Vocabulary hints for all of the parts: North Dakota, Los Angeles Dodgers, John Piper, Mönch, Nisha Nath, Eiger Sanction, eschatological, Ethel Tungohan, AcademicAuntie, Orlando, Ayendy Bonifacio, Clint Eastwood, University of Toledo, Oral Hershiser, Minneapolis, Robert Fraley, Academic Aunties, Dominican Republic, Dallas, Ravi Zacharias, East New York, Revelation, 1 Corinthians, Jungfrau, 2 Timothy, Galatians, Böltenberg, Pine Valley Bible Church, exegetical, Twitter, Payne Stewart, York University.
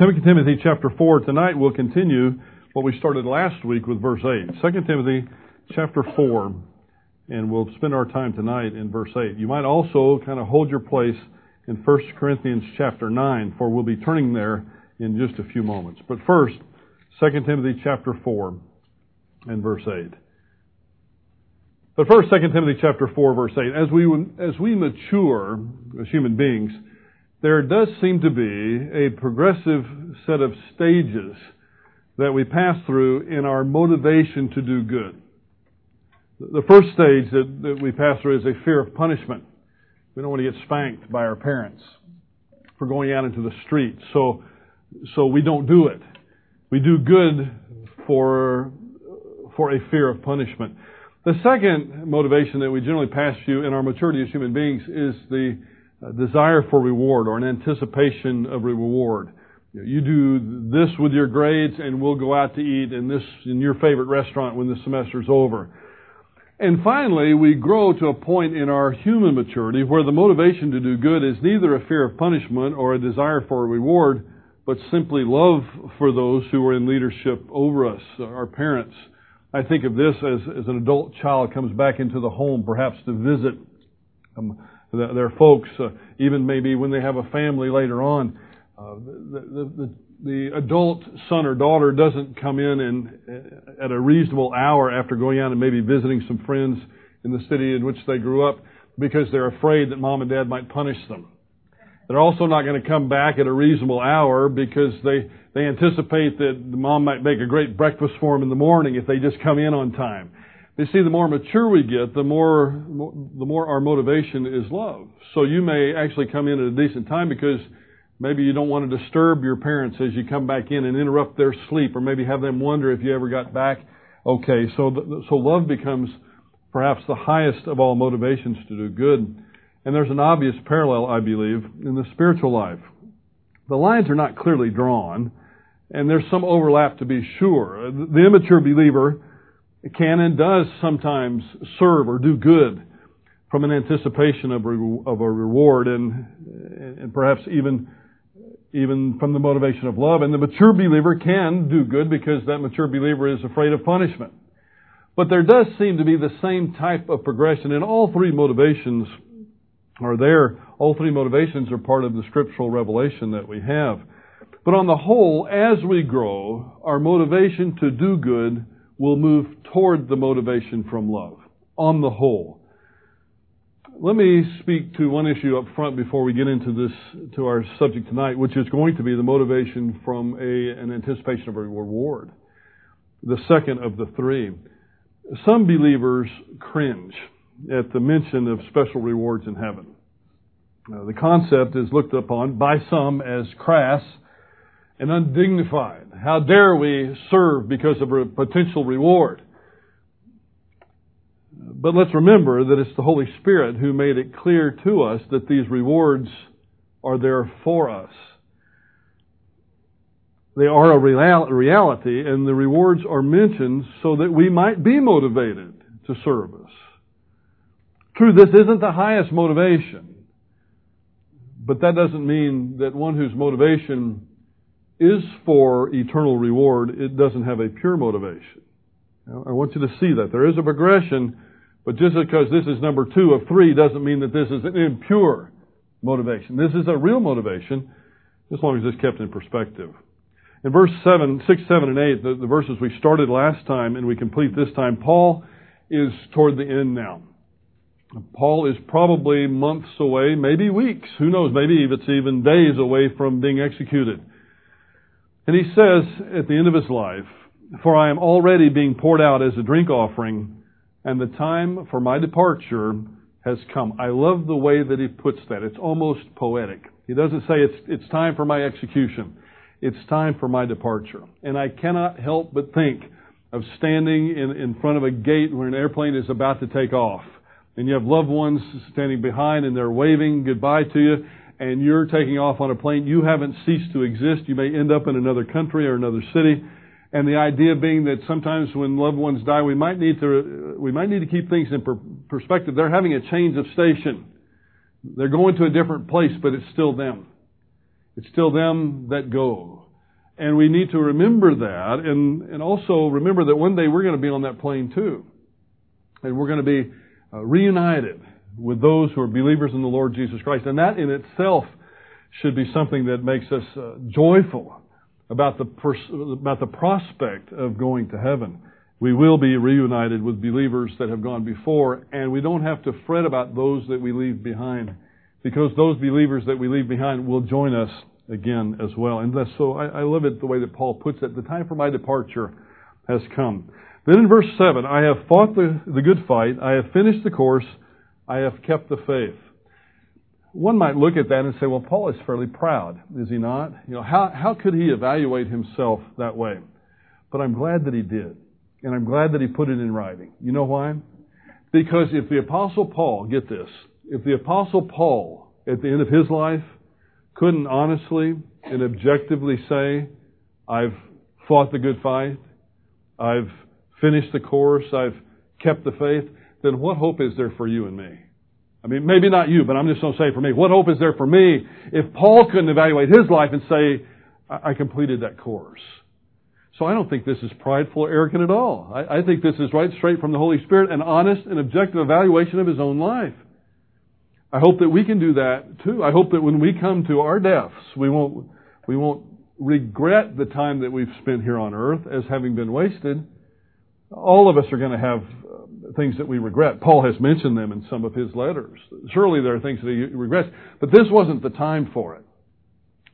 2 Timothy chapter 4, tonight we'll continue what we started last week with verse 8. 2 Timothy chapter 4, and we'll spend our time tonight in verse 8. You might also kind of hold your place in 1 Corinthians chapter 9, for we'll be turning there in just a few moments. But first, 2 Timothy chapter 4 and verse 8. But first, 2 Timothy chapter 4, verse 8. As we mature as human beings, there does seem to be a progressive set of stages that we pass through in our motivation to do good. The first stage that we pass through is a fear of punishment. We don't want to get spanked by our parents for going out into the street, so we don't do it. We do good for a fear of punishment. The second motivation that we generally pass through in our maturity as human beings is the desire for reward, or an anticipation of reward. You do this with your grades and we'll go out to eat in your favorite restaurant when the semester's over. And finally, we grow to a point in our human maturity where the motivation to do good is neither a fear of punishment or a desire for a reward, but simply love for those who are in leadership over us, our parents. I think of this as an adult child comes back into the home, perhaps to visit their folks, even maybe when they have a family later on. The adult son or daughter doesn't come in at a reasonable hour after going out and maybe visiting some friends in the city in which they grew up, because they're afraid that mom and dad might punish them. They're also not going to come back at a reasonable hour because they anticipate that the mom might make a great breakfast for them in the morning if they just come in on time. You see, the more mature we get, the more our motivation is love. So you may actually come in at a decent time because maybe you don't want to disturb your parents as you come back in and interrupt their sleep, or maybe have them wonder if you ever got back. Okay, so love becomes perhaps the highest of all motivations to do good. And there's an obvious parallel, I believe, in the spiritual life. The lines are not clearly drawn, and there's some overlap to be sure. The immature believer can and does sometimes serve or do good from an anticipation of a reward, and perhaps even from the motivation of love. And the mature believer can do good because that mature believer is afraid of punishment. But there does seem to be the same type of progression, and all three motivations are there. All three motivations are part of the scriptural revelation that we have. But on the whole, as we grow, our motivation to do good will move toward the motivation from love, on the whole. Let me speak to one issue up front before we get to our subject tonight, which is going to be the motivation from an anticipation of a reward, the second of the three. Some believers cringe at the mention of special rewards in heaven. Now, the concept is looked upon by some as crass and undignified. How dare we serve because of a potential reward? But let's remember that it's the Holy Spirit who made it clear to us that these rewards are there for us. They are a reality, and the rewards are mentioned so that we might be motivated to service. True, this isn't the highest motivation, but that doesn't mean that one whose motivation is for eternal reward, it doesn't have a pure motivation. Now, I want you to see that. There is a progression, but just because this is number two of three doesn't mean that this is an impure motivation. This is a real motivation, as long as it's kept in perspective. In verse 6, 7, and 8, the verses we started last time and we complete this time, Paul is toward the end now. Paul is probably months away, maybe weeks, who knows, maybe it's even days away from being executed. And he says at the end of his life, "For I am already being poured out as a drink offering, and the time for my departure has come." I love the way that he puts that. It's almost poetic. He doesn't say it's time for my execution. It's time for my departure. And I cannot help but think of standing in front of a gate where an airplane is about to take off. And you have loved ones standing behind and they're waving goodbye to you, and you're taking off on a plane. You haven't ceased to exist. You may end up in another country or another city. And the idea being that sometimes when loved ones die, we might need to keep things in perspective. They're having a change of station. They're going to a different place, but it's still them. It's still them that go. And we need to remember that, and also remember that one day we're going to be on that plane too. And we're going to be reunited with those who are believers in the Lord Jesus Christ. And that in itself should be something that makes us joyful about the prospect of going to heaven. We will be reunited with believers that have gone before, and we don't have to fret about those that we leave behind, because those believers that we leave behind will join us again as well. And so I love it the way that Paul puts it. The time for my departure has come. Then in verse 7, I have fought the good fight, I have finished the course, I have kept the faith. One might look at that and say, well, Paul is fairly proud, is he not? You know, how could he evaluate himself that way? But I'm glad that he did. And I'm glad that he put it in writing. You know why? Because if the Apostle Paul, get this, if the Apostle Paul at the end of his life couldn't honestly and objectively say, I've fought the good fight, I've finished the course, I've kept the faith, then what hope is there for you and me? I mean, maybe not you, but I'm just going to say for me, what hope is there for me if Paul couldn't evaluate his life and say, I completed that course? So I don't think this is prideful or arrogant at all. I think this is right straight from the Holy Spirit, an honest and objective evaluation of his own life. I hope that we can do that too. I hope that when we come to our deaths, we won't regret the time that we've spent here on earth as having been wasted. All of us are going to have things that we regret. Paul has mentioned them in some of his letters. Surely there are things that he regrets, but this wasn't the time for it.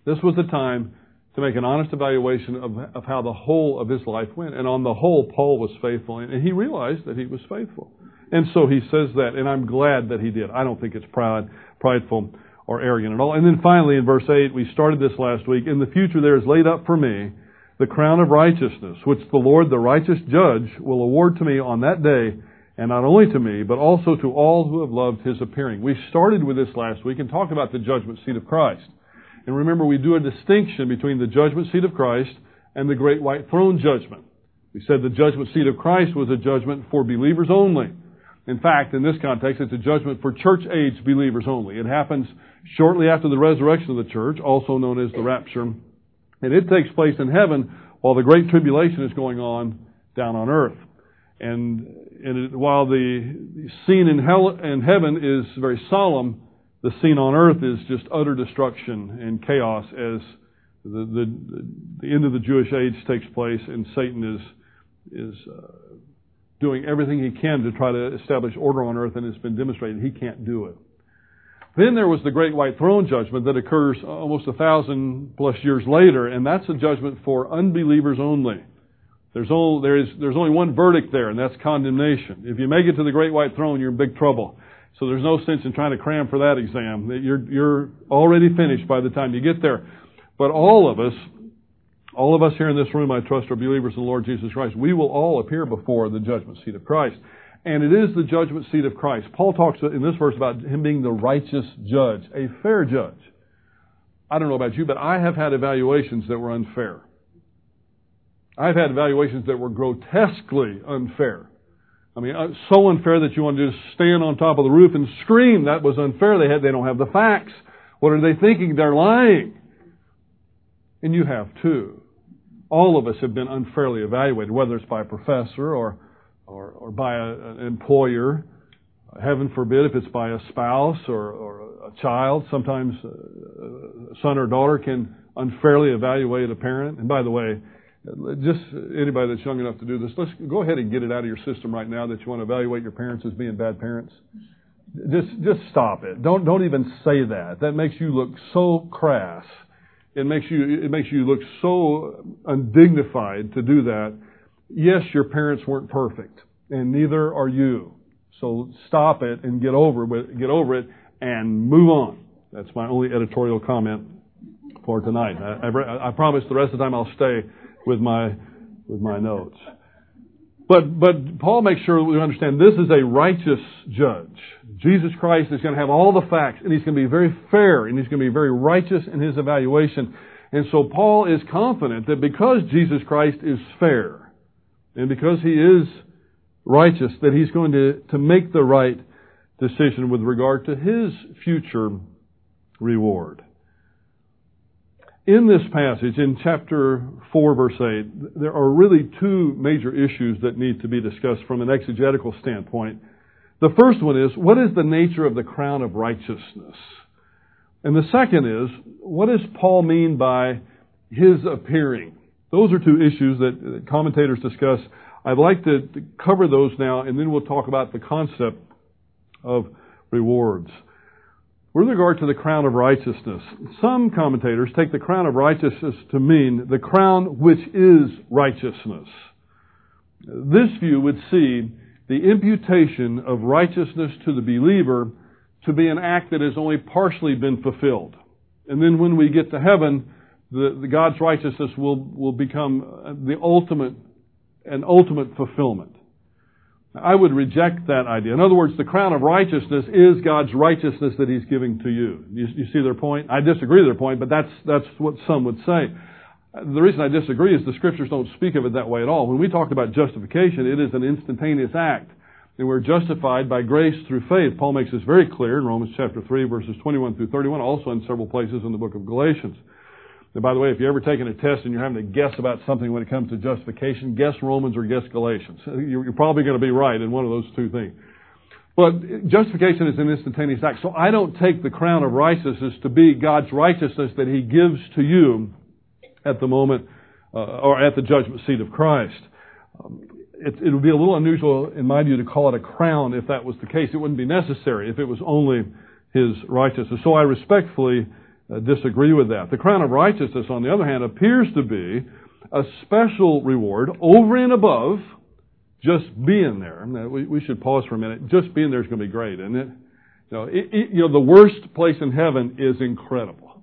This was the time to make an honest evaluation of how the whole of his life went. And on the whole, Paul was faithful, and he realized that he was faithful. And so he says that, and I'm glad that he did. I don't think it's prideful, or arrogant at all. And then finally, in verse 8, we started this last week, in the future there is laid up for me the crown of righteousness, which the Lord, the righteous judge, will award to me on that day, and not only to me, but also to all who have loved his appearing. We started with this last week and talked about the judgment seat of Christ. And remember, we do a distinction between the judgment seat of Christ and the great white throne judgment. We said the judgment seat of Christ was a judgment for believers only. In fact, in this context, it's a judgment for church-age believers only. It happens shortly after the resurrection of the church, also known as the rapture. And it takes place in heaven while the great tribulation is going on down on earth. And while the scene in heaven is very solemn, the scene on earth is just utter destruction and chaos as the end of the Jewish age takes place, and Satan is doing everything he can to try to establish order on earth, and it's been demonstrated he can't do it. Then there was the great white throne judgment that occurs almost 1,000+ years later, and that's a judgment for unbelievers only. There's only one verdict there, and that's condemnation. If you make it to the great white throne, you're in big trouble. So there's no sense in trying to cram for that exam. You're already finished by the time you get there. But all of us here in this room, I trust, are believers in the Lord Jesus Christ. We will all appear before the judgment seat of Christ. And it is the judgment seat of Christ. Paul talks in this verse about him being the righteous judge, a fair judge. I don't know about you, but I have had evaluations that were unfair. I've had evaluations that were grotesquely unfair. I mean, so unfair that you want to just stand on top of the roof and scream. That was unfair. They don't have the facts. What are they thinking? They're lying. And you have too. All of us have been unfairly evaluated, whether it's by a professor or by an employer. Heaven forbid if it's by a spouse or a child. Sometimes a son or daughter can unfairly evaluate a parent. And by the way, just anybody that's young enough to do this, let's go ahead and get it out of your system right now that you want to evaluate your parents as being bad parents. Just stop it. Don't even say that. That makes you look so crass. It makes you look so undignified to do that. Yes, your parents weren't perfect, and neither are you. So stop it and get over it and move on. That's my only editorial comment for tonight. I promise the rest of the time I'll stay with my notes. But Paul makes sure that we understand this is a righteous judge. Jesus Christ is going to have all the facts, and he's going to be very fair, and he's going to be very righteous in his evaluation. And so Paul is confident that because Jesus Christ is fair, and because he is righteous, that he's going to make the right decision with regard to his future reward. In this passage, in chapter 4, verse 8, there are really two major issues that need to be discussed from an exegetical standpoint. The first one is, what is the nature of the crown of righteousness? And the second is, what does Paul mean by his appearing? Those are two issues that commentators discuss. I'd like to cover those now, and then we'll talk about the concept of rewards. With regard to the crown of righteousness, some commentators take the crown of righteousness to mean the crown which is righteousness. This view would see the imputation of righteousness to the believer to be an act that has only partially been fulfilled. And then when we get to heaven, the God's righteousness will become the ultimate fulfillment. I would reject that idea. In other words, the crown of righteousness is God's righteousness that He's giving to you. You see their point? I disagree with their point, but that's what some would say. The reason I disagree is the Scriptures don't speak of it that way at all. When we talk about justification, it is an instantaneous act. And we're justified by grace through faith. Paul makes this very clear in Romans chapter 3, verses 21 through 31, also in several places in the book of Galatians. And by the way, if you're ever taking a test and you're having to guess about something when it comes to justification, guess Romans or guess Galatians. You're probably going to be right in one of those two things. But justification is an instantaneous act. So I don't take the crown of righteousness to be God's righteousness that He gives to you at the moment or at the judgment seat of Christ. It would be a little unusual, in my view, to call it a crown if that was the case. It wouldn't be necessary if it was only His righteousness. So I respectfully disagree with that. The crown of righteousness, on the other hand, appears to be a special reward over and above just being there. We should pause for a minute. Just being there is going to be great, isn't it? The worst place in heaven is incredible.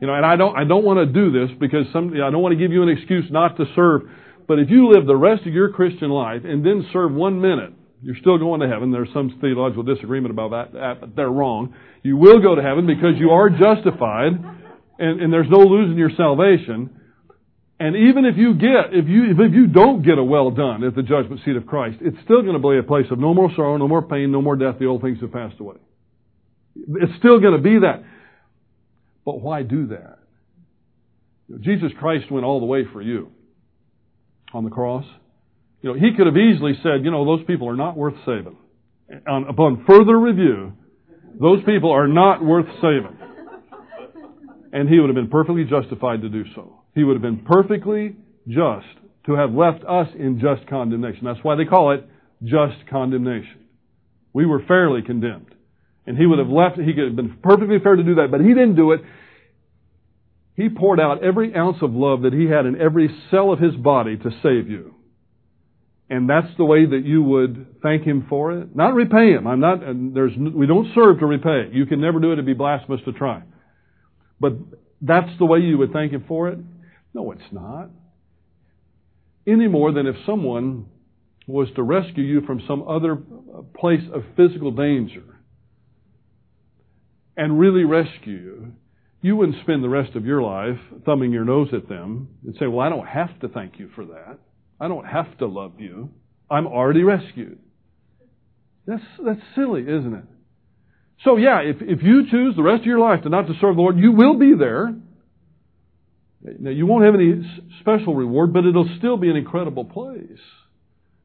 And I don't want to do this because I don't want to give you an excuse not to serve. But if you live the rest of your Christian life and then serve 1 minute, you're still going to heaven. There's some theological disagreement about that, but they're wrong. You will go to heaven because you are justified, and there's no losing your salvation. And even if you don't get a well done at the judgment seat of Christ, it's still going to be a place of no more sorrow, no more pain, no more death. The old things have passed away. It's still going to be that. But why do that? Jesus Christ went all the way for you on the cross. He could have easily said, those people are not worth saving. Upon further review, those people are not worth saving. And He would have been perfectly justified to do so. He would have been perfectly just to have left us in just condemnation. That's why they call it just condemnation. We were fairly condemned. And He would have left, He could have been perfectly fair to do that, but He didn't do it. He poured out every ounce of love that He had in every cell of His body to save you. And that's the way that you would thank Him for it. Not repay Him. We don't serve to repay. You can never do it. It'd be blasphemous to try. But that's the way you would thank Him for it? No, it's not. Any more than if someone was to rescue you from some other place of physical danger and really rescue you, you wouldn't spend the rest of your life thumbing your nose at them and say, well, I don't have to thank you for that. I don't have to love you. I'm already rescued. That's silly, isn't it? So yeah, if you choose the rest of your life to not to serve the Lord, you will be there. Now, you won't have any special reward, but it'll still be an incredible place.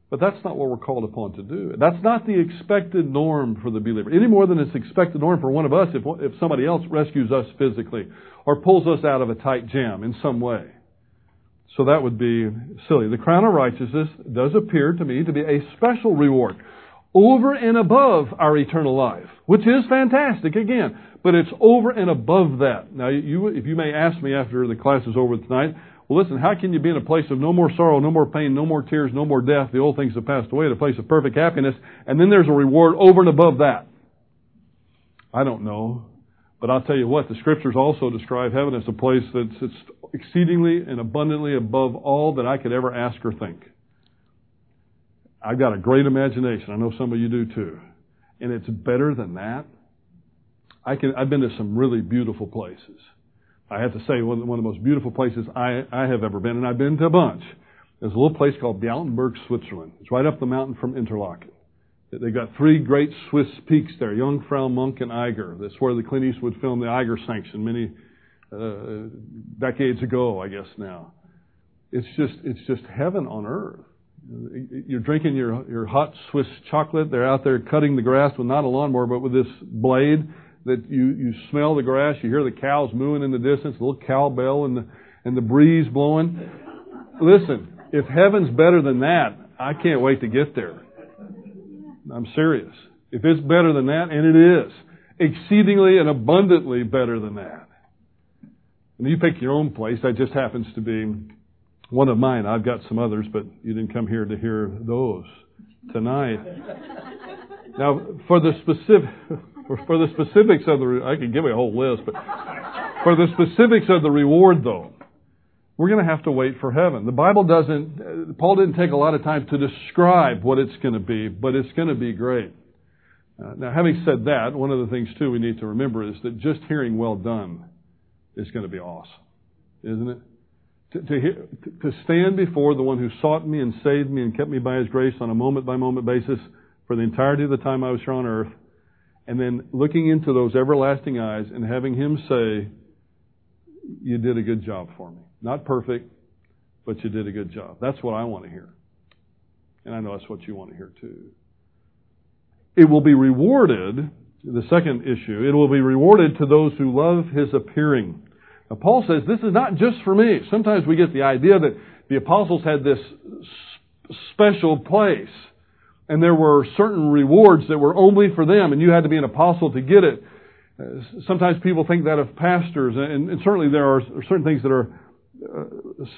But that's not what we're called upon to do. That's not the expected norm for the believer, any more than it's expected norm for one of us if somebody else rescues us physically or pulls us out of a tight jam in some way. So that would be silly. The crown of righteousness does appear to me to be a special reward over and above our eternal life, which is fantastic again, but it's over and above that. Now, if you may ask me after the class is over tonight, well, listen, how can you be in a place of no more sorrow, no more pain, no more tears, no more death, the old things have passed away, at a place of perfect happiness, and then there's a reward over and above that? I don't know. But I'll tell you what, the Scriptures also describe heaven as a place that's exceedingly and abundantly above all that I could ever ask or think. I've got a great imagination. I know some of you do too. And it's better than that. I've been to some really beautiful places. I have to say, one of the most beautiful places I have ever been, and I've been to a bunch. There's a little place called Böltenberg, Switzerland. It's right up the mountain from Interlaken. They've got three great Swiss peaks there, Jungfrau, Mönch, and Eiger. That's where the Clint Eastwood film, The Eiger Sanction, many decades ago, I guess now. It's just heaven on earth. You're drinking your hot Swiss chocolate. They're out there cutting the grass with not a lawnmower, but with this blade that you smell the grass. You hear the cows mooing in the distance, a little cowbell and the breeze blowing. Listen, if heaven's better than that, I can't wait to get there. I'm serious. If it's better than that, and it is, exceedingly and abundantly better than that. And you pick your own place. That just happens to be one of mine. I've got some others, but you didn't come here to hear those tonight. Now, for the specifics of the, I could give you a whole list, but for the specifics of the reward, though, we're going to have to wait for heaven. The Bible Paul didn't take a lot of time to describe what it's going to be, but it's going to be great. Now, having said that, one of the things, too, we need to remember is that just hearing well done is going to be awesome, isn't it? To stand before the one who sought me and saved me and kept me by his grace on a moment-by-moment basis for the entirety of the time I was here on earth, and then looking into those everlasting eyes and having him say, you did a good job for me. Not perfect, but you did a good job. That's what I want to hear. And I know that's what you want to hear too. It will be rewarded, the second issue, it will be rewarded to those who love his appearing. Now, Paul says this is not just for me. Sometimes we get the idea that the apostles had this special place, and there were certain rewards that were only for them, and you had to be an apostle to get it. Sometimes people think that of pastors, and certainly there are certain things that are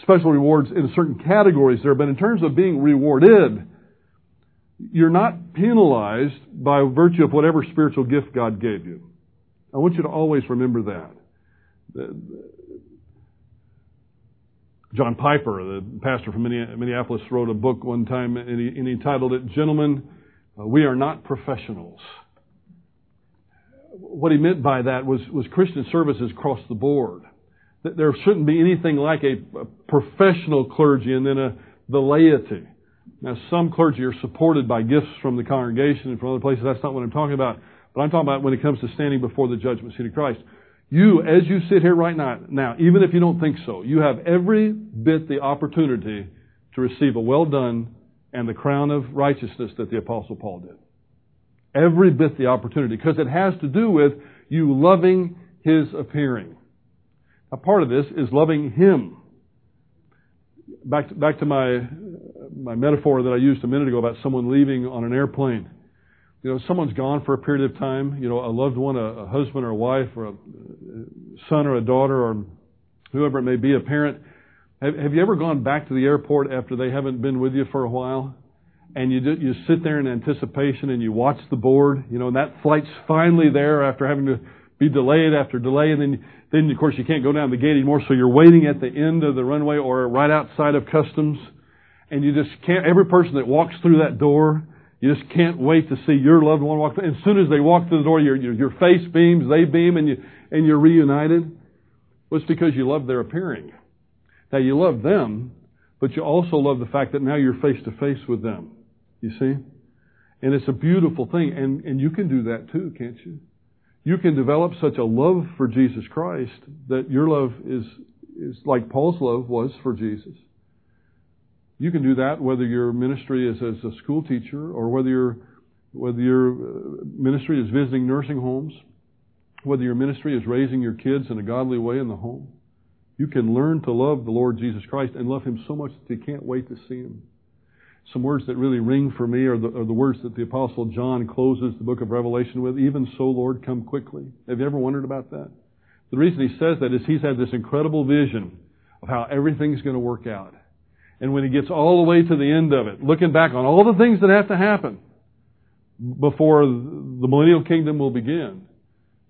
special rewards in certain categories there, but in terms of being rewarded, you're not penalized by virtue of whatever spiritual gift God gave you. I want you to always remember that. John Piper, the pastor from Minneapolis, wrote a book one time, and he entitled it, Gentlemen, We Are Not Professionals. What he meant by that was Christian services across the board. There shouldn't be anything like a professional clergy and then the laity. Now, some clergy are supported by gifts from the congregation and from other places. That's not what I'm talking about. But I'm talking about when it comes to standing before the judgment seat of Christ. You, as you sit here right now, even if you don't think so, you have every bit the opportunity to receive a well done and the crown of righteousness that the Apostle Paul did. Every bit the opportunity, because it has to do with you loving his appearing. Now, part of this is loving him. Back to my metaphor that I used a minute ago about someone leaving on an airplane. You know, someone's gone for a period of time, you know, a loved one, a husband or a wife or a son or a daughter or whoever it may be, a parent. Have you ever gone back to the airport after they haven't been with you for a while? And you sit there in anticipation and you watch the board, you know, and that flight's finally there after having to be delayed after delay. And then of course, you can't go down the gate anymore, so you're waiting at the end of the runway or right outside of customs. And you just can't, every person that walks through that door, you just can't wait to see your loved one walk through. And as soon as they walk through the door, your face beams, they beam, and you're reunited. Well, it's because you love their appearing. Now, you love them, but you also love the fact that now you're face-to-face with them. You see? And it's a beautiful thing. And you can do that too, can't you? You can develop such a love for Jesus Christ that your love is like Paul's love was for Jesus. You can do that whether your ministry is as a school teacher or whether your ministry is visiting nursing homes, whether your ministry is raising your kids in a godly way in the home. You can learn to love the Lord Jesus Christ and love him so much that you can't wait to see him. Some words that really ring for me are the words that the Apostle John closes the book of Revelation with, even so, Lord, come quickly. Have you ever wondered about that? The reason he says that is he's had this incredible vision of how everything's going to work out. And when he gets all the way to the end of it, looking back on all the things that have to happen before the millennial kingdom will begin,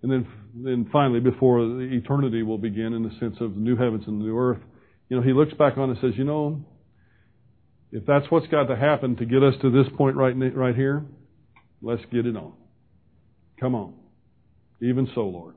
and then finally before the eternity will begin in the sense of the new heavens and the new earth, you know, he looks back on it and says, you know, if that's what's got to happen to get us to this point right here, let's get it on. Come on. Even so, Lord.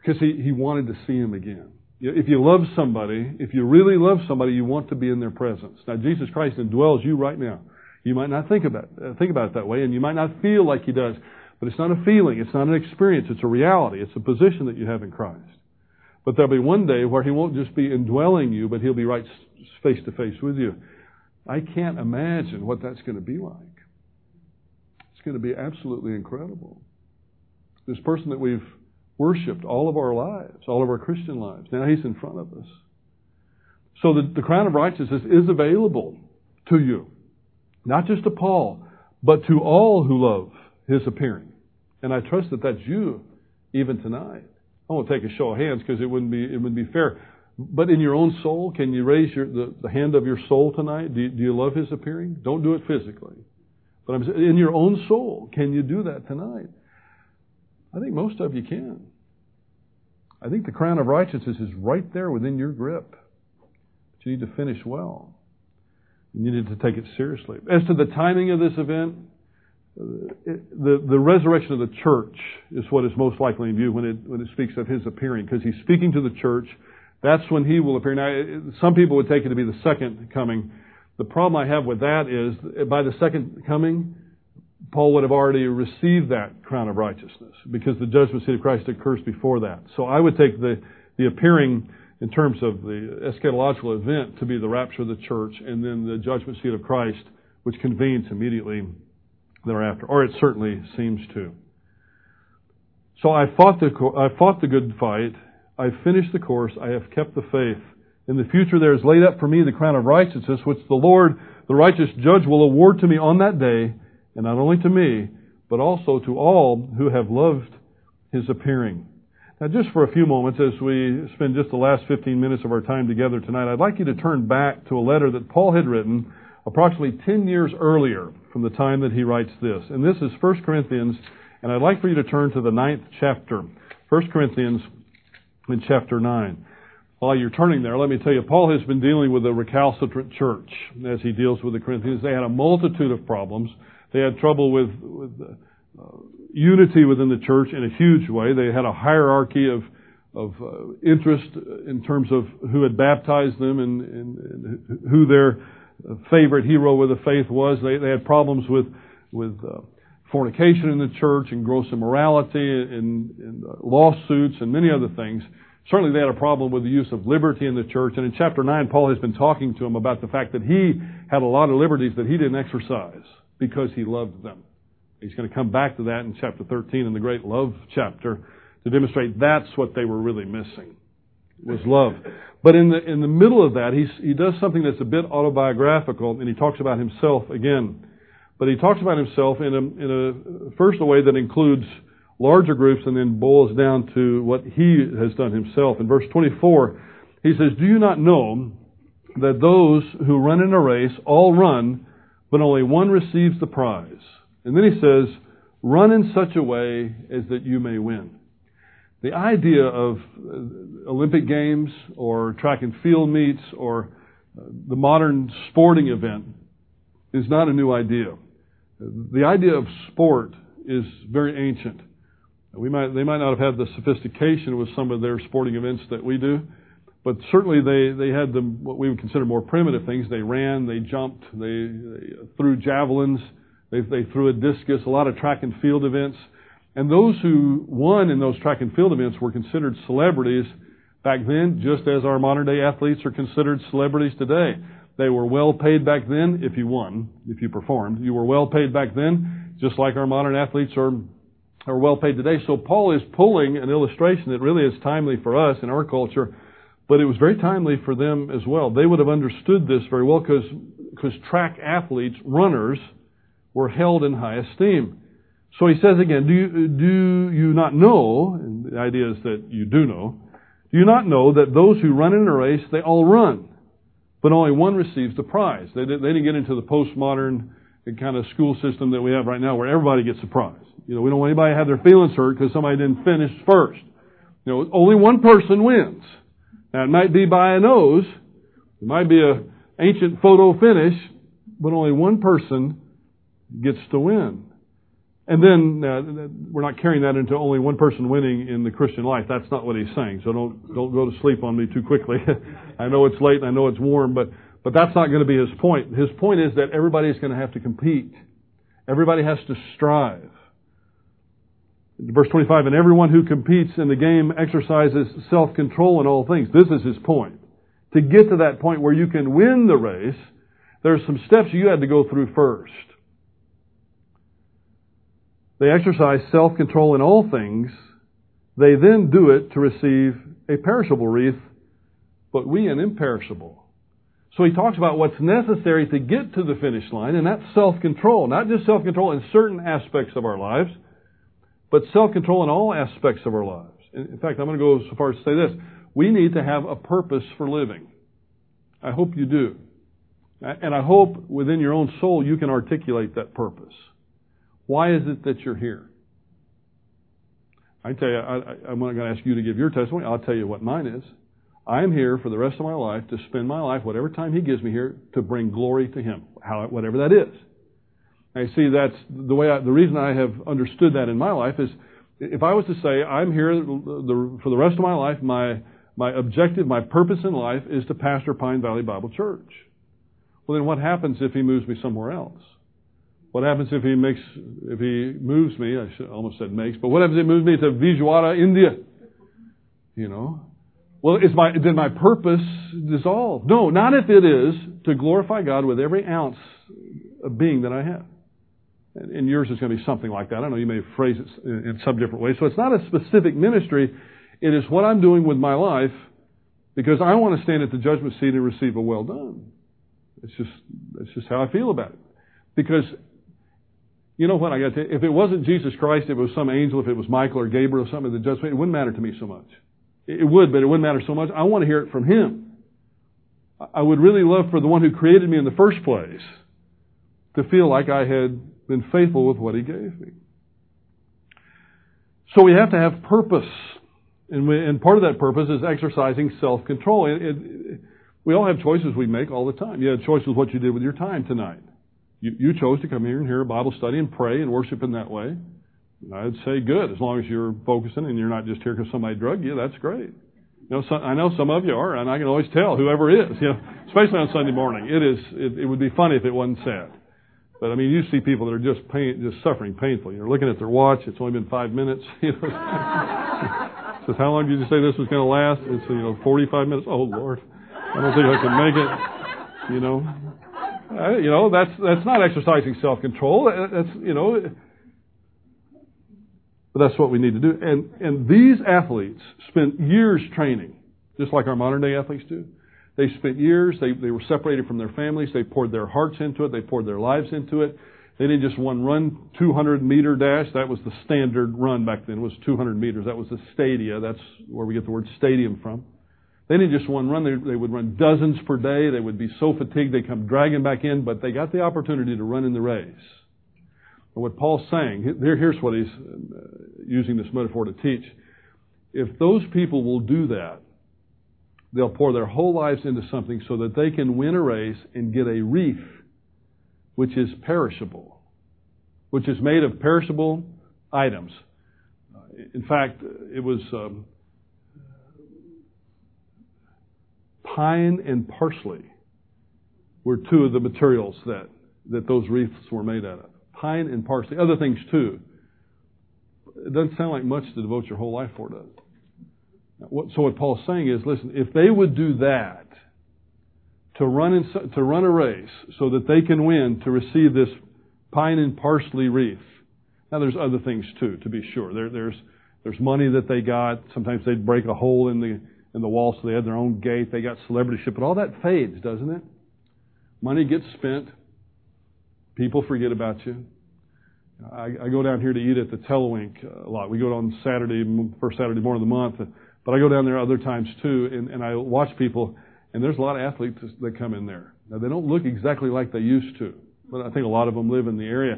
Because he wanted to see him again. If you love somebody, if you really love somebody, you want to be in their presence. Now, Jesus Christ indwells you right now. You might not think about it that way, and you might not feel like he does, but it's not a feeling. It's not an experience. It's a reality. It's a position that you have in Christ. But there'll be one day where he won't just be indwelling you, but he'll be right face to face with you. I can't imagine what that's going to be like. It's going to be absolutely incredible. This person that we've worshipped all of our lives, all of our Christian lives, now he's in front of us. So the crown of righteousness is available to you, not just to Paul, but to all who love his appearing. And I trust that that's you even tonight. I won't take a show of hands because it wouldn't be fair. But in your own soul, can you raise the hand of your soul tonight? Do you love his appearing? Don't do it physically. But in your own soul, can you do that tonight? I think most of you can. I think the crown of righteousness is right there within your grip. But you need to finish well. You need to take it seriously. As to the timing of this event, the resurrection of the church is what is most likely in view when it speaks of his appearing, because he's speaking to the church. That's when he will appear. Now, some people would take it to be the second coming. The problem I have with that is by the second coming, Paul would have already received that crown of righteousness because the judgment seat of Christ occurs before that. So I would take the appearing in terms of the eschatological event to be the rapture of the church and then the judgment seat of Christ, which convenes immediately thereafter, or it certainly seems to. So I fought the good fight. I finished the course. I have kept the faith. In the future there is laid up for me the crown of righteousness, which the Lord, the righteous judge, will award to me on that day, and not only to me, but also to all who have loved his appearing. Now, just for a few moments, as we spend just the last 15 minutes of our time together tonight, I'd like you to turn back to a letter that Paul had written approximately 10 years earlier from the time that he writes this. And this is 1 Corinthians, and I'd like for you to turn to the 9th chapter, 1 Corinthians in chapter 9. While you're turning there, let me tell you, Paul has been dealing with a recalcitrant church as he deals with the Corinthians. They had a multitude of problems. They had trouble with unity within the church in a huge way. They had a hierarchy of interest in terms of who had baptized them and who their favorite hero with the faith was. They had problems with fornication in the church and gross immorality and lawsuits and many other things. Certainly they had a problem with the use of liberty in the church. And in chapter 9, Paul has been talking to them about the fact that he had a lot of liberties that he didn't exercise because he loved them. He's going to come back to that in chapter 13 in the great love chapter to demonstrate that's what they were really missing, was love. But in the middle of that, he does something that's a bit autobiographical, and he talks about himself again. But he talks about himself in a first a way that includes larger groups and then boils down to what he has done himself. In verse 24, he says, "Do you not know that those who run in a race all run, but only one receives the prize?" And then he says, "Run in such a way as that you may win." The idea of Olympic Games or track and field meets or the modern sporting event is not a new idea. The idea of sport is very ancient. They might not have had the sophistication with some of their sporting events that we do, but certainly they had what we would consider more primitive things. They ran, they jumped, they threw javelins. They threw a discus, a lot of track and field events. And those who won in those track and field events were considered celebrities back then, just as our modern-day athletes are considered celebrities today. They were well-paid back then if you won, if you performed. You were well-paid back then, just like our modern athletes are well-paid today. So Paul is pulling an illustration that really is timely for us in our culture, but it was very timely for them as well. They would have understood this very well because track athletes, runners, were held in high esteem. So he says again, do you not know, and the idea is that you do know, do you not know that those who run in a race, they all run, but only one receives the prize? They didn't get into the postmodern kind of school system that we have right now where everybody gets a prize. You know, we don't want anybody to have their feelings hurt because somebody didn't finish first. You know, only one person wins. Now, it might be by a nose, it might be an ancient photo finish, but only one person gets to win. And then we're not carrying that into only one person winning in the Christian life. That's not what he's saying. So don't go to sleep on me too quickly. I know it's late and I know it's warm, but that's not going to be his point. His point is that everybody's going to have to compete. Everybody has to strive. Verse 25, and everyone who competes in the game exercises self-control in all things. This is his point. To get to that point where you can win the race, there's some steps you had to go through first. They exercise self-control in all things. They then do it to receive a perishable wreath, but we an imperishable. So he talks about what's necessary to get to the finish line, and that's self-control. Not just self-control in certain aspects of our lives, but self-control in all aspects of our lives. In fact, I'm going to go so far as to say this. We need to have a purpose for living. I hope you do. And I hope within your own soul you can articulate that purpose. Why is it that you're here? I tell you, I'm not going to ask you to give your testimony. I'll tell you what mine is. I am here for the rest of my life to spend my life, whatever time He gives me here, to bring glory to Him, whatever that is. I see that's the way. The reason I have understood that in my life is, if I was to say I'm here for the rest of my life, my objective, my purpose in life is to pastor Pine Valley Bible Church. Well, then what happens if He moves me somewhere else? What happens if He moves me? I almost said makes, but what happens if He moves me to Vijayawada, India? You know. Well, did my purpose dissolve? No, not if it is to glorify God with every ounce of being that I have. And yours is going to be something like that. I know you may phrase it in some different way. So it's not a specific ministry. It is what I'm doing with my life because I want to stand at the judgment seat and receive a well done. It's just how I feel about it. Because, you know what, I got to tell you, if it wasn't Jesus Christ, if it was some angel, if it was Michael or Gabriel or something, the judgment, it wouldn't matter to me so much. It would, but it wouldn't matter so much. I want to hear it from Him. I would really love for the one who created me in the first place to feel like I had been faithful with what He gave me. So we have to have purpose. And part of that purpose is exercising self-control. We all have choices we make all the time. You had choices what you did with your time tonight. You chose to come here and hear a Bible study and pray and worship in that way. I'd say good, as long as you're focusing and you're not just here because somebody drugged you, that's great. You know, I know some of you are, and I can always tell whoever is, you know, especially on Sunday morning. It would be funny if it wasn't sad. But I mean, you see people that are just suffering painfully. You're looking at their watch, it's only been 5 minutes, you know. It says, how long did you say this was going to last? It's, 45 minutes. Oh Lord, I don't think I can make it, you know. That's not exercising self-control. That's, But that's what we need to do. And these athletes spent years training, just like our modern-day athletes do. They spent years. They were separated from their families. They poured their hearts into it. They poured their lives into it. They didn't just one run, 200-meter dash. That was the standard run back then, was 200 meters. That was the stadia. That's where we get the word stadium from. They didn't just one run. They would run dozens per day. They would be so fatigued they'd come dragging back in, but they got the opportunity to run in the race. And what Paul's saying, here's what he's using this metaphor to teach. If those people will do that, they'll pour their whole lives into something so that they can win a race and get a wreath, which is perishable, which is made of perishable items. In fact, it was pine and parsley were two of the materials that those wreaths were made out of. Pine and parsley. Other things, too. It doesn't sound like much to devote your whole life for, does it? So what Paul's saying is, listen, if they would do that, to run a race so that they can win, to receive this pine and parsley wreath. Now, there's other things, too, to be sure. There's money that they got. Sometimes they'd break a hole in the wall so they had their own gate. They got celebrityship. But all that fades, doesn't it? Money gets spent. People forget about you. I go down here to eat at the Telewink a lot. We go on Saturday, first Saturday morning of the month, but I go down there other times too, and I watch people, and there's a lot of athletes that come in there. Now, they don't look exactly like they used to, but I think a lot of them live in the area.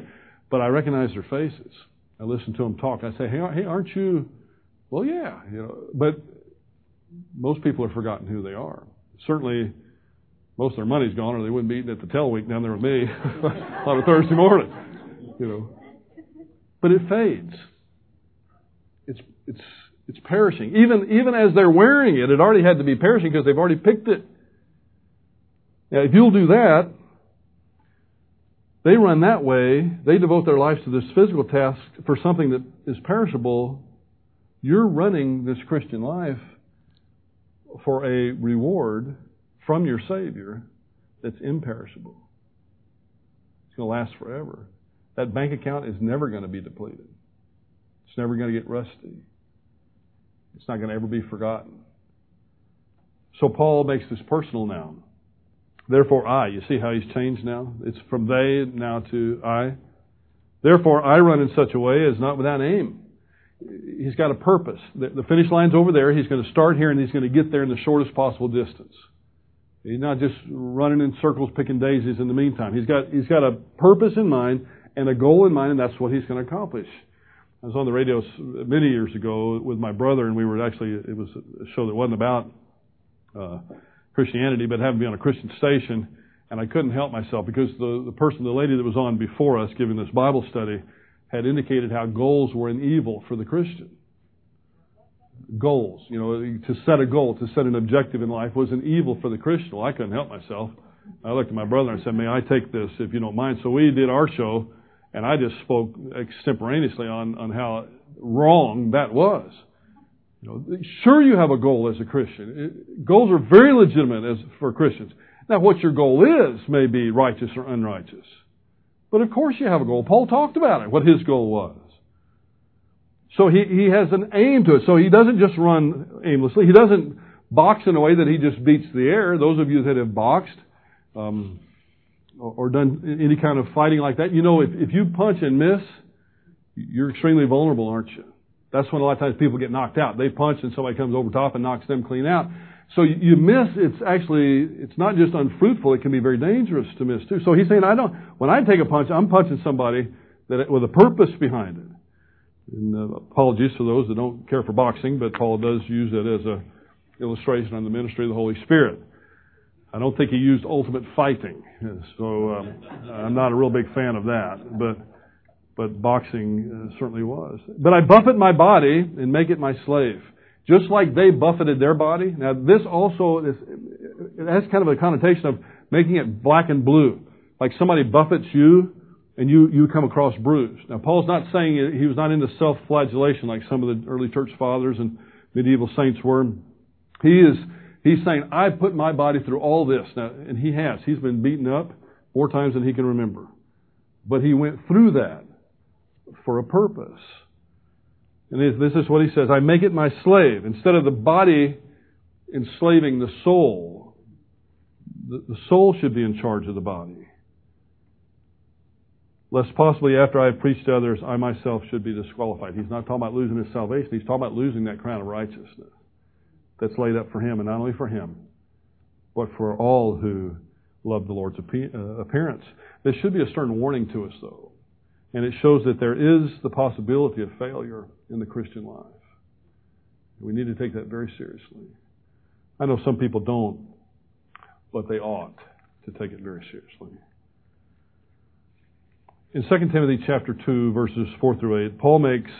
But I recognize their faces. I listen to them talk. I say, hey, aren't you? Well, yeah. But most people have forgotten who they are. Certainly, most of their money's gone, or they wouldn't be eating at the Telewink down there with me on a Thursday morning, But it fades. It's perishing. Even as they're wearing it, it already had to be perishing because they've already picked it. Now, if you'll do that, They run that way. They devote their lives to this physical task for something that is perishable. You're running this Christian life for a reward from your Savior that's imperishable. It's going to last forever. That bank account is never going to be depleted. It's never going to get rusty. It's not going to ever be forgotten. So Paul makes this personal now. Therefore I. You see how he's changed now? It's from they now to I. Therefore I run in such a way as not without aim. He's got a purpose. The finish line's over there. He's going to start here and he's going to get there in the shortest possible distance. He's not just running in circles picking daisies in the meantime. He's got a purpose in mind and a goal in mind, and that's what he's going to accomplish. I was on the radio many years ago with my brother, and we were actually, it was a show that wasn't about Christianity, but happened to be on a Christian station, and I couldn't help myself because the lady that was on before us giving this Bible study had indicated how goals were an evil for the Christian. Goals, to set a goal, to set an objective in life was an evil for the Christian. Well, I couldn't help myself. I looked at my brother and I said, may I take this if you don't mind? So we did our show, and I just spoke extemporaneously on how wrong that was. Sure, you have a goal as a Christian. Goals are very legitimate for Christians. Now, what your goal is may be righteous or unrighteous. But of course you have a goal. Paul talked about it, what his goal was. So he has an aim to it. So he doesn't just run aimlessly. He doesn't box in a way that he just beats the air. Those of you that have boxed or done any kind of fighting like that, if you punch and miss, you're extremely vulnerable, aren't you? That's when a lot of times people get knocked out. They punch and somebody comes over top and knocks them clean out. So you miss, it's not just unfruitful, it can be very dangerous to miss too. So he's saying, when I take a punch, I'm punching somebody with a purpose behind it. And apologies for those that don't care for boxing, but Paul does use it as an illustration on the ministry of the Holy Spirit. I don't think he used ultimate fighting, so I'm not a real big fan of that, but boxing certainly was. But I buffet my body and make it my slave. Just like they buffeted their body. Now, this also it has kind of a connotation of making it black and blue. Like somebody buffets you, and you come across bruised. Now, Paul's not saying he was not into self-flagellation like some of the early church fathers and medieval saints were. He's saying, I put my body through all this. Now, and he has. He's been beaten up more times than he can remember. But he went through that for a purpose. And this is what he says, I make it my slave. Instead of the body enslaving the soul, the soul should be in charge of the body. Lest possibly after I have preached to others, I myself should be disqualified. He's not talking about losing his salvation. He's talking about losing that crown of righteousness that's laid up for him, and not only for him, but for all who love the Lord's appearance. This should be a stern warning to us, though. And it shows that there is the possibility of failure in the Christian life. We need to take that very seriously. I know some people don't, but they ought to take it very seriously. In 2 Timothy chapter 2, verses 4 through 8, Paul makes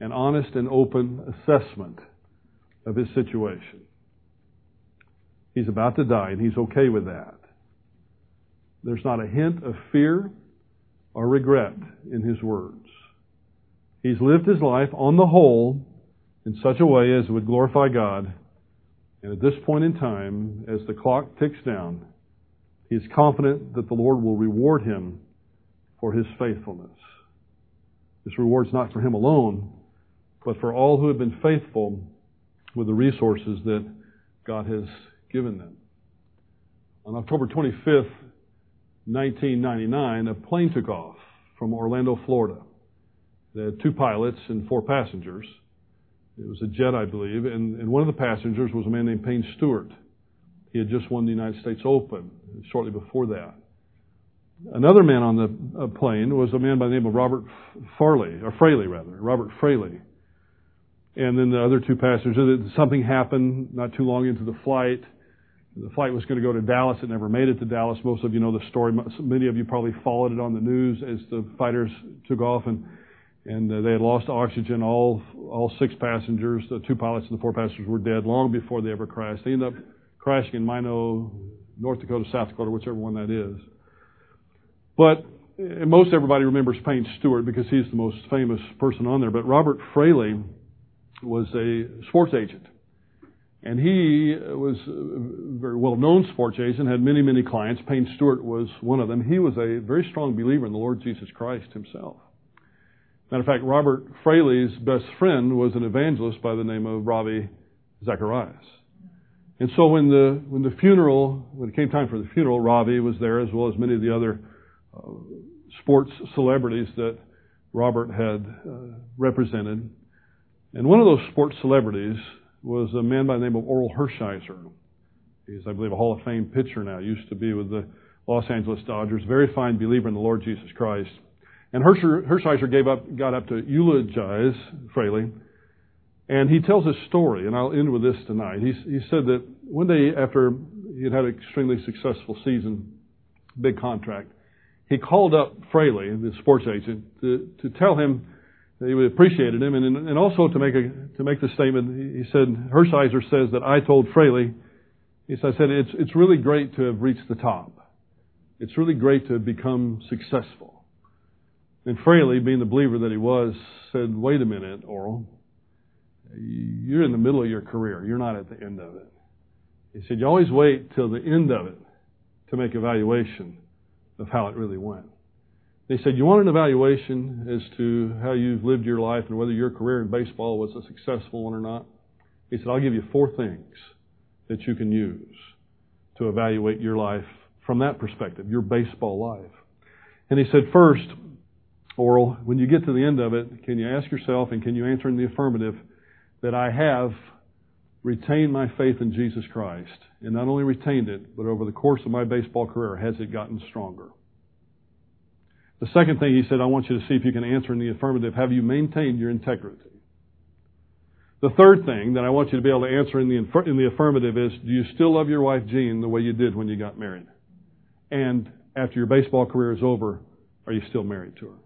an honest and open assessment of his situation. He's about to die, and he's okay with that. There's not a hint of fear or regret in his words. He's lived his life on the whole in such a way as would glorify God. And at this point in time, as the clock ticks down, he is confident that the Lord will reward him for his faithfulness. This reward's not for him alone, but for all who have been faithful with the resources that God has given them. On October 25th, 1999, a plane took off from Orlando, Florida. They had 2 pilots and 4 passengers. It was a jet, I believe, and one of the passengers was a man named Payne Stewart. He had just won the United States Open shortly before that. Another man on the plane was a man by the name of Robert Fraley. And then the other 2 passengers, something happened not too long into the flight. The flight was going to go to Dallas. It never made it to Dallas. Most of you know the story. Many of you probably followed it on the news as the fighters took off, and they had lost oxygen. All 6 passengers, the 2 pilots and the 4 passengers, were dead long before they ever crashed. They ended up crashing in Minot, North Dakota, South Dakota, whichever one that is. But most everybody remembers Payne Stewart because he's the most famous person on there. But Robert Fraley was a sports agent. And he was a very well-known sports agent, had many, many clients. Payne Stewart was one of them. He was a very strong believer in the Lord Jesus Christ himself. Matter of fact, Robert Fraley's best friend was an evangelist by the name of Ravi Zacharias. And so when it came time for the funeral, Ravi was there as well as many of the other sports celebrities that Robert had represented. And one of those sports celebrities was a man by the name of Oral Hershiser. He's, I believe, a Hall of Fame pitcher now, used to be with the Los Angeles Dodgers, very fine believer in the Lord Jesus Christ. And Hershiser got up to eulogize Fraley, and he tells his story, and I'll end with this tonight. He said that one day after he had an extremely successful season, big contract, he called up Fraley, the sports agent, to tell him that he appreciated him, and also to make the statement. He said, Hershiser says that I told Fraley, he said, it's really great to have reached the top. It's really great to have become successful. And Fraley, being the believer that he was, said, wait a minute, Oral. You're in the middle of your career. You're not at the end of it. He said, you always wait till the end of it to make evaluation of how it really went. They said, you want an evaluation as to how you've lived your life and whether your career in baseball was a successful one or not? He said, I'll give you 4 things that you can use to evaluate your life from that perspective, your baseball life. And he said, first, Oral, when you get to the end of it, can you ask yourself and can you answer in the affirmative that I have retained my faith in Jesus Christ, and not only retained it, but over the course of my baseball career, has it gotten stronger? The second thing he said, I want you to see if you can answer in the affirmative, have you maintained your integrity? The third thing that I want you to be able to answer in the affirmative is, do you still love your wife, Jean, the way you did when you got married? And after your baseball career is over, are you still married to her?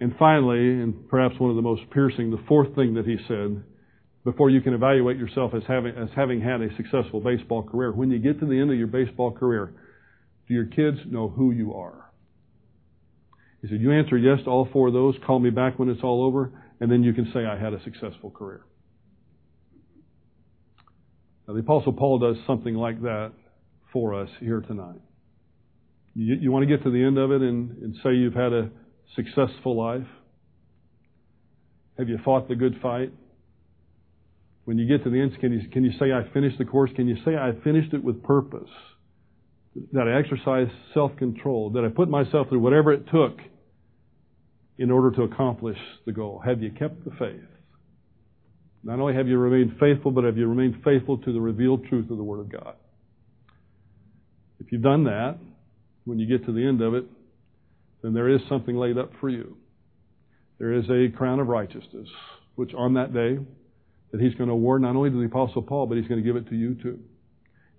And finally, and perhaps one of the most piercing, the fourth thing that he said, before you can evaluate yourself as having had a successful baseball career, when you get to the end of your baseball career, do your kids know who you are? He said, you answer yes to all 4 of those, call me back when it's all over, and then you can say I had a successful career. Now, the Apostle Paul does something like that for us here tonight. You want to get to the end of it and say you've had a successful life? Have you fought the good fight? When you get to the end, can you say, I finished the course? Can you say, I finished it with purpose? That I exercised self-control? That I put myself through whatever it took in order to accomplish the goal? Have you kept the faith? Not only have you remained faithful, but have you remained faithful to the revealed truth of the Word of God? If you've done that, when you get to the end of it, then there is something laid up for you. There is a crown of righteousness, which on that day that he's going to award not only to the Apostle Paul, but he's going to give it to you too.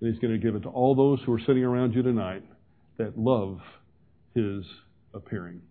And he's going to give it to all those who are sitting around you tonight that love his appearing.